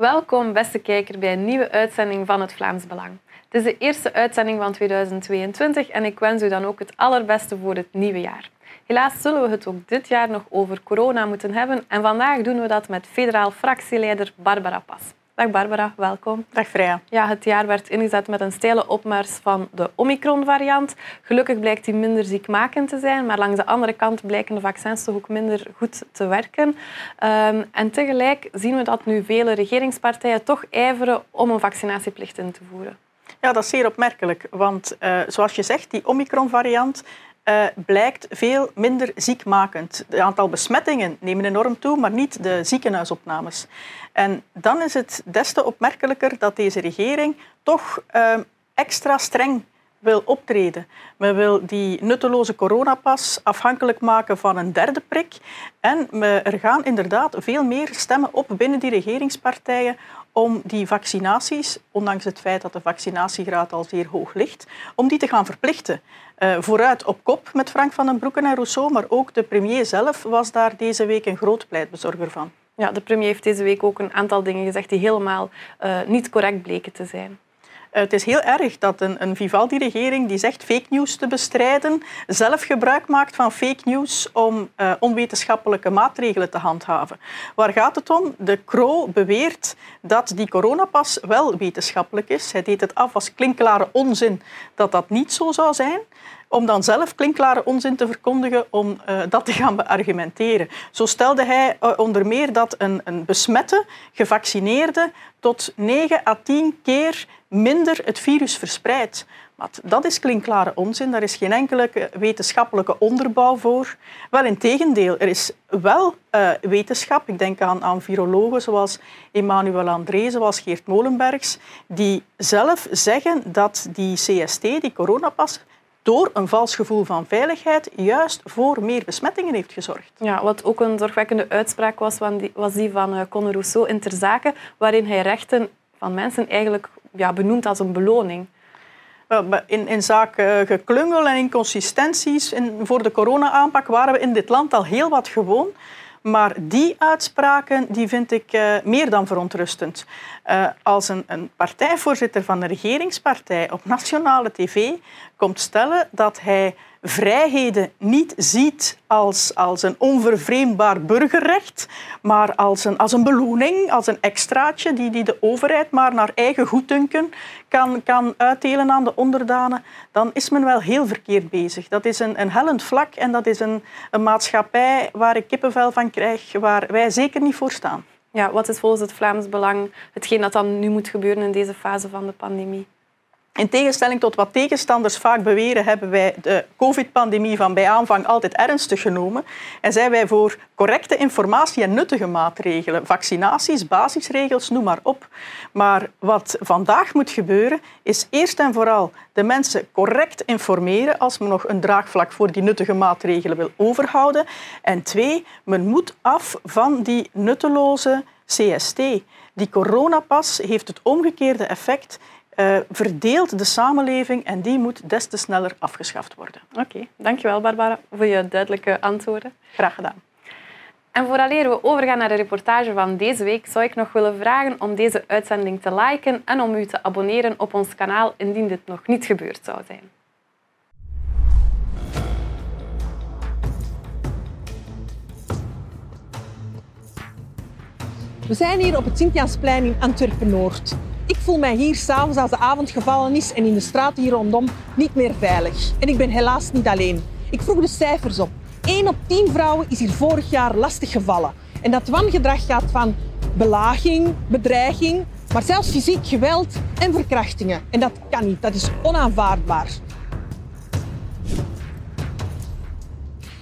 Welkom, beste kijker, bij een nieuwe uitzending van het Vlaams Belang. Het is de eerste uitzending van 2022 en ik wens u dan ook het allerbeste voor het nieuwe jaar. Helaas zullen we het ook dit jaar nog over corona moeten hebben en vandaag doen we dat met federaal fractieleider Barbara Pas. Dag Barbara, welkom. Dag Freya. Ja, het jaar werd ingezet met een steile opmars van de Omicron-variant. Gelukkig blijkt die minder ziekmakend te zijn, maar langs de andere kant blijken de vaccins toch ook minder goed te werken. En tegelijk zien we dat nu vele regeringspartijen toch ijveren om een vaccinatieplicht in te voeren. Ja, dat is zeer opmerkelijk, want zoals je zegt, die Omicron-variant blijkt veel minder ziekmakend. Het aantal besmettingen nemen enorm toe, maar niet de ziekenhuisopnames. En dan is het des te opmerkelijker dat deze regering toch extra streng wil optreden. Men wil die nutteloze coronapas afhankelijk maken van een derde prik. En er gaan inderdaad veel meer stemmen op binnen die regeringspartijen om die vaccinaties, ondanks het feit dat de vaccinatiegraad al zeer hoog ligt, om die te gaan verplichten. Vooruit op kop met Frank van den Broeken en Rousseau, maar ook de premier zelf was daar deze week een groot pleitbezorger van. Ja, de premier heeft deze week ook een aantal dingen gezegd die helemaal niet correct bleken te zijn. Het is heel erg dat een Vivaldi-regering die zegt fake news te bestrijden, zelf gebruik maakt van fake news om onwetenschappelijke maatregelen te handhaven. Waar gaat het om? De Croo beweert dat die coronapas wel wetenschappelijk is. Hij deed het af als klinkklare onzin dat dat niet zo zou zijn, om dan zelf klinkklare onzin te verkondigen om dat te gaan beargumenteren. Zo stelde hij onder meer dat een besmette, gevaccineerde, tot 9 à 10 keer minder het virus verspreidt. Maar dat is klinkklare onzin, daar is geen enkele wetenschappelijke onderbouw voor. Wel in tegendeel, er is wel wetenschap, ik denk aan virologen zoals Emmanuel André, zoals Geert Molenbergs, die zelf zeggen dat die CST, die coronapas, door een vals gevoel van veiligheid juist voor meer besmettingen heeft gezorgd. Ja, wat ook een zorgwekkende uitspraak was die van Conner Rousseau in Terzake, waarin hij rechten van mensen eigenlijk benoemd als een beloning. In zaken geklungel en inconsistenties voor de corona-aanpak waren we in dit land al heel wat gewoon. Maar die uitspraken die vind ik meer dan verontrustend. Als een partijvoorzitter van een regeringspartij op nationale tv komt stellen dat hij vrijheden niet ziet als een onvervreemdbaar burgerrecht, maar als een beloning, als een extraatje die de overheid maar naar eigen goeddunken kan uitdelen aan de onderdanen, dan is men wel heel verkeerd bezig. Dat is een hellend vlak en dat is een maatschappij waar ik kippenvel van krijg, waar wij zeker niet voor staan. Ja, wat is volgens het Vlaams Belang hetgeen dat dan nu moet gebeuren in deze fase van de pandemie? In tegenstelling tot wat tegenstanders vaak beweren, hebben wij de COVID-pandemie van bij aanvang altijd ernstig genomen. En zijn wij voor correcte informatie en nuttige maatregelen, vaccinaties, basisregels, noem maar op. Maar wat vandaag moet gebeuren, is eerst en vooral de mensen correct informeren als men nog een draagvlak voor die nuttige maatregelen wil overhouden. En 2, men moet af van die nutteloze CST. Die coronapas heeft het omgekeerde effect. Verdeelt de samenleving en die moet des te sneller afgeschaft worden. Oké, dankjewel Barbara voor je duidelijke antwoorden. Graag gedaan. En vooraleer we overgaan naar de reportage van deze week, zou ik nog willen vragen om deze uitzending te liken en om u te abonneren op ons kanaal indien dit nog niet gebeurd zou zijn. We zijn hier op het Sint-Jansplein in Antwerpen-Noord. Ik voel mij hier s'avonds als de avond gevallen is en in de straten hier rondom niet meer veilig. En ik ben helaas niet alleen. Ik vroeg de cijfers op. 1 op 10 vrouwen is hier vorig jaar lastig gevallen. En dat wangedrag gaat van belaging, bedreiging, maar zelfs fysiek geweld en verkrachtingen. En dat kan niet, dat is onaanvaardbaar.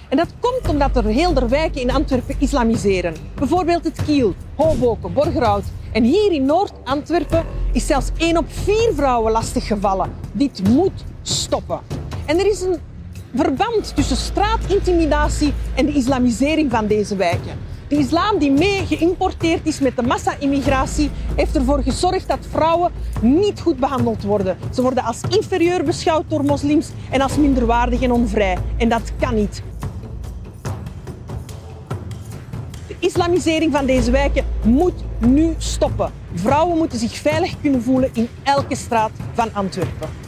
En dat komt omdat er heel de wijken in Antwerpen islamiseren. Bijvoorbeeld het Kiel, Hoboken, Borgerhout. En hier in Noord-Antwerpen is zelfs 1 op 4 vrouwen lastig gevallen. Dit moet stoppen. En er is een verband tussen straatintimidatie en de islamisering van deze wijken. De islam die mee geïmporteerd is met de massa-immigratie heeft ervoor gezorgd dat vrouwen niet goed behandeld worden. Ze worden als inferieur beschouwd door moslims en als minderwaardig en onvrij. En dat kan niet. De islamisering van deze wijken moet nu stoppen. Vrouwen moeten zich veilig kunnen voelen in elke straat van Antwerpen.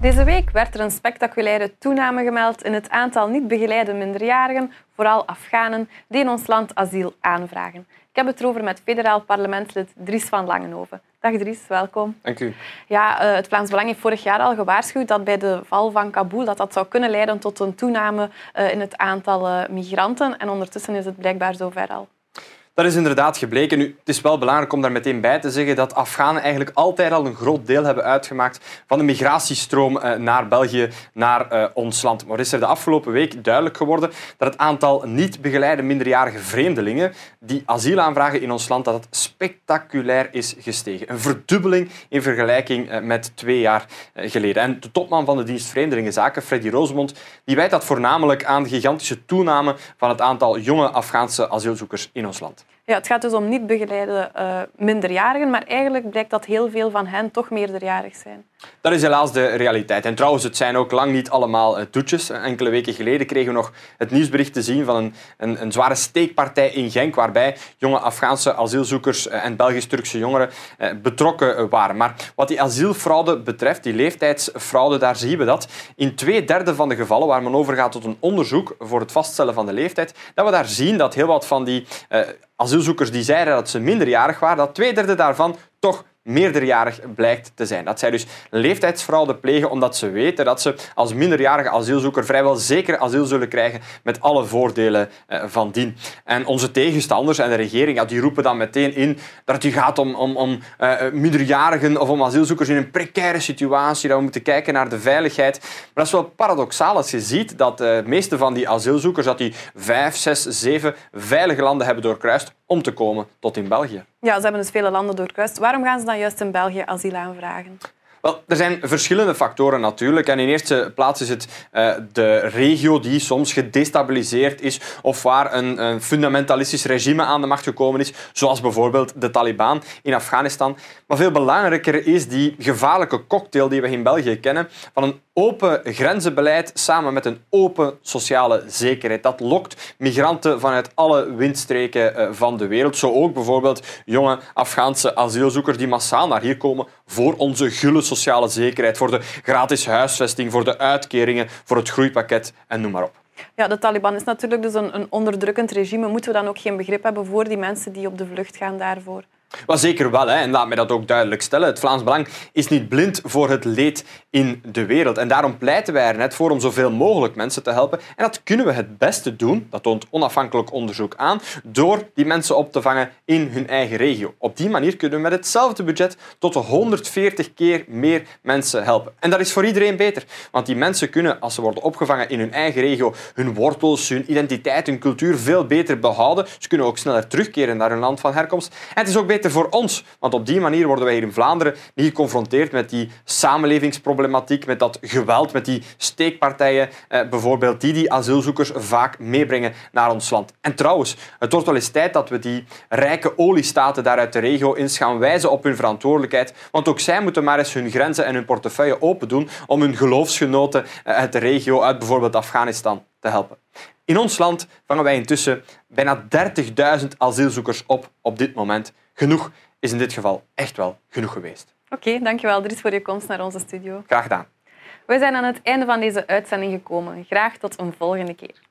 Deze week werd er een spectaculaire toename gemeld in het aantal niet begeleide minderjarigen, vooral Afghanen, die in ons land asiel aanvragen. Ik heb het erover met federaal parlementslid Dries van Langenhove. Dag Dries, welkom. Dank u. Ja, het Vlaams Belang heeft vorig jaar al gewaarschuwd dat bij de val van Kabul dat zou kunnen leiden tot een toename in het aantal migranten. En ondertussen is het blijkbaar zover al. Dat is inderdaad gebleken. Nu, het is wel belangrijk om daar meteen bij te zeggen dat Afghanen eigenlijk altijd al een groot deel hebben uitgemaakt van de migratiestroom naar België, naar ons land. Maar is er de afgelopen week duidelijk geworden dat het aantal niet begeleide minderjarige vreemdelingen die asiel aanvragen in ons land, dat het spectaculair is gestegen. Een verdubbeling in vergelijking met 2 jaar geleden. En de topman van de dienst Vreemdelingenzaken, Freddy Rosemond, die wijt dat voornamelijk aan de gigantische toename van het aantal jonge Afghaanse asielzoekers in ons land. Ja, het gaat dus om niet begeleide minderjarigen, maar eigenlijk blijkt dat heel veel van hen toch meerderjarig zijn. Dat is helaas de realiteit. En trouwens, het zijn ook lang niet allemaal toetjes. Enkele weken geleden kregen we nog het nieuwsbericht te zien van een zware steekpartij in Genk, waarbij jonge Afghaanse asielzoekers en Belgisch-Turkse jongeren betrokken waren. Maar wat die asielfraude betreft, die leeftijdsfraude, daar zien we dat in 2/3 van de gevallen waar men overgaat tot een onderzoek voor het vaststellen van de leeftijd, dat we daar zien dat heel wat van die asielzoekers die zeiden dat ze minderjarig waren, dat 2/3 daarvan toch meerderjarig blijkt te zijn. Dat zij dus leeftijdsfraude plegen omdat ze weten dat ze als minderjarige asielzoeker vrijwel zeker asiel zullen krijgen met alle voordelen van dien. En onze tegenstanders en de regering, ja, die roepen dan meteen in dat het gaat om minderjarigen of om asielzoekers in een precaire situatie, dat we moeten kijken naar de veiligheid. Maar dat is wel paradoxaal als je ziet dat de meeste van die asielzoekers dat die 5, 6, 7 veilige landen hebben doorkruist om te komen tot in België. Ja, ze hebben dus vele landen doorkruist. Waarom gaan ze dan juist in België asiel aanvragen? Wel, er zijn verschillende factoren natuurlijk. En in eerste plaats is het de regio die soms gedestabiliseerd is of waar een fundamentalistisch regime aan de macht gekomen is, zoals bijvoorbeeld de Taliban in Afghanistan. Maar veel belangrijker is die gevaarlijke cocktail die we in België kennen van een open grenzenbeleid samen met een open sociale zekerheid. Dat lokt migranten vanuit alle windstreken van de wereld. Zo ook bijvoorbeeld jonge Afghaanse asielzoekers die massaal naar hier komen voor onze gulle sociale zekerheid, voor de gratis huisvesting, voor de uitkeringen, voor het groeipakket en noem maar op. Ja, de Taliban is natuurlijk dus een onderdrukkend regime. Moeten we dan ook geen begrip hebben voor die mensen die op de vlucht gaan daarvoor? Wel, zeker wel, hè. En laat mij dat ook duidelijk stellen. Het Vlaams Belang is niet blind voor het leed in de wereld. En daarom pleiten wij er net voor om zoveel mogelijk mensen te helpen. En dat kunnen we het beste doen, dat toont onafhankelijk onderzoek aan, door die mensen op te vangen in hun eigen regio. Op die manier kunnen we met hetzelfde budget tot 140 keer meer mensen helpen. En dat is voor iedereen beter. Want die mensen kunnen, als ze worden opgevangen in hun eigen regio, hun wortels, hun identiteit, hun cultuur veel beter behouden. Ze kunnen ook sneller terugkeren naar hun land van herkomst. En het is ook beter voor ons, want op die manier worden wij hier in Vlaanderen niet geconfronteerd met die samenlevingsproblematiek, met dat geweld, met die steekpartijen bijvoorbeeld, die asielzoekers vaak meebrengen naar ons land. En trouwens, het wordt wel eens tijd dat we die rijke oliestaten daar uit de regio eens gaan wijzen op hun verantwoordelijkheid, want ook zij moeten maar eens hun grenzen en hun portefeuille open doen om hun geloofsgenoten uit de regio, uit bijvoorbeeld Afghanistan, te helpen. In ons land vangen wij intussen bijna 30.000 asielzoekers op dit moment. Genoeg is in dit geval echt wel genoeg geweest. Oké, dankjewel Dries voor je komst naar onze studio. Graag gedaan. We zijn aan het einde van deze uitzending gekomen. Graag tot een volgende keer.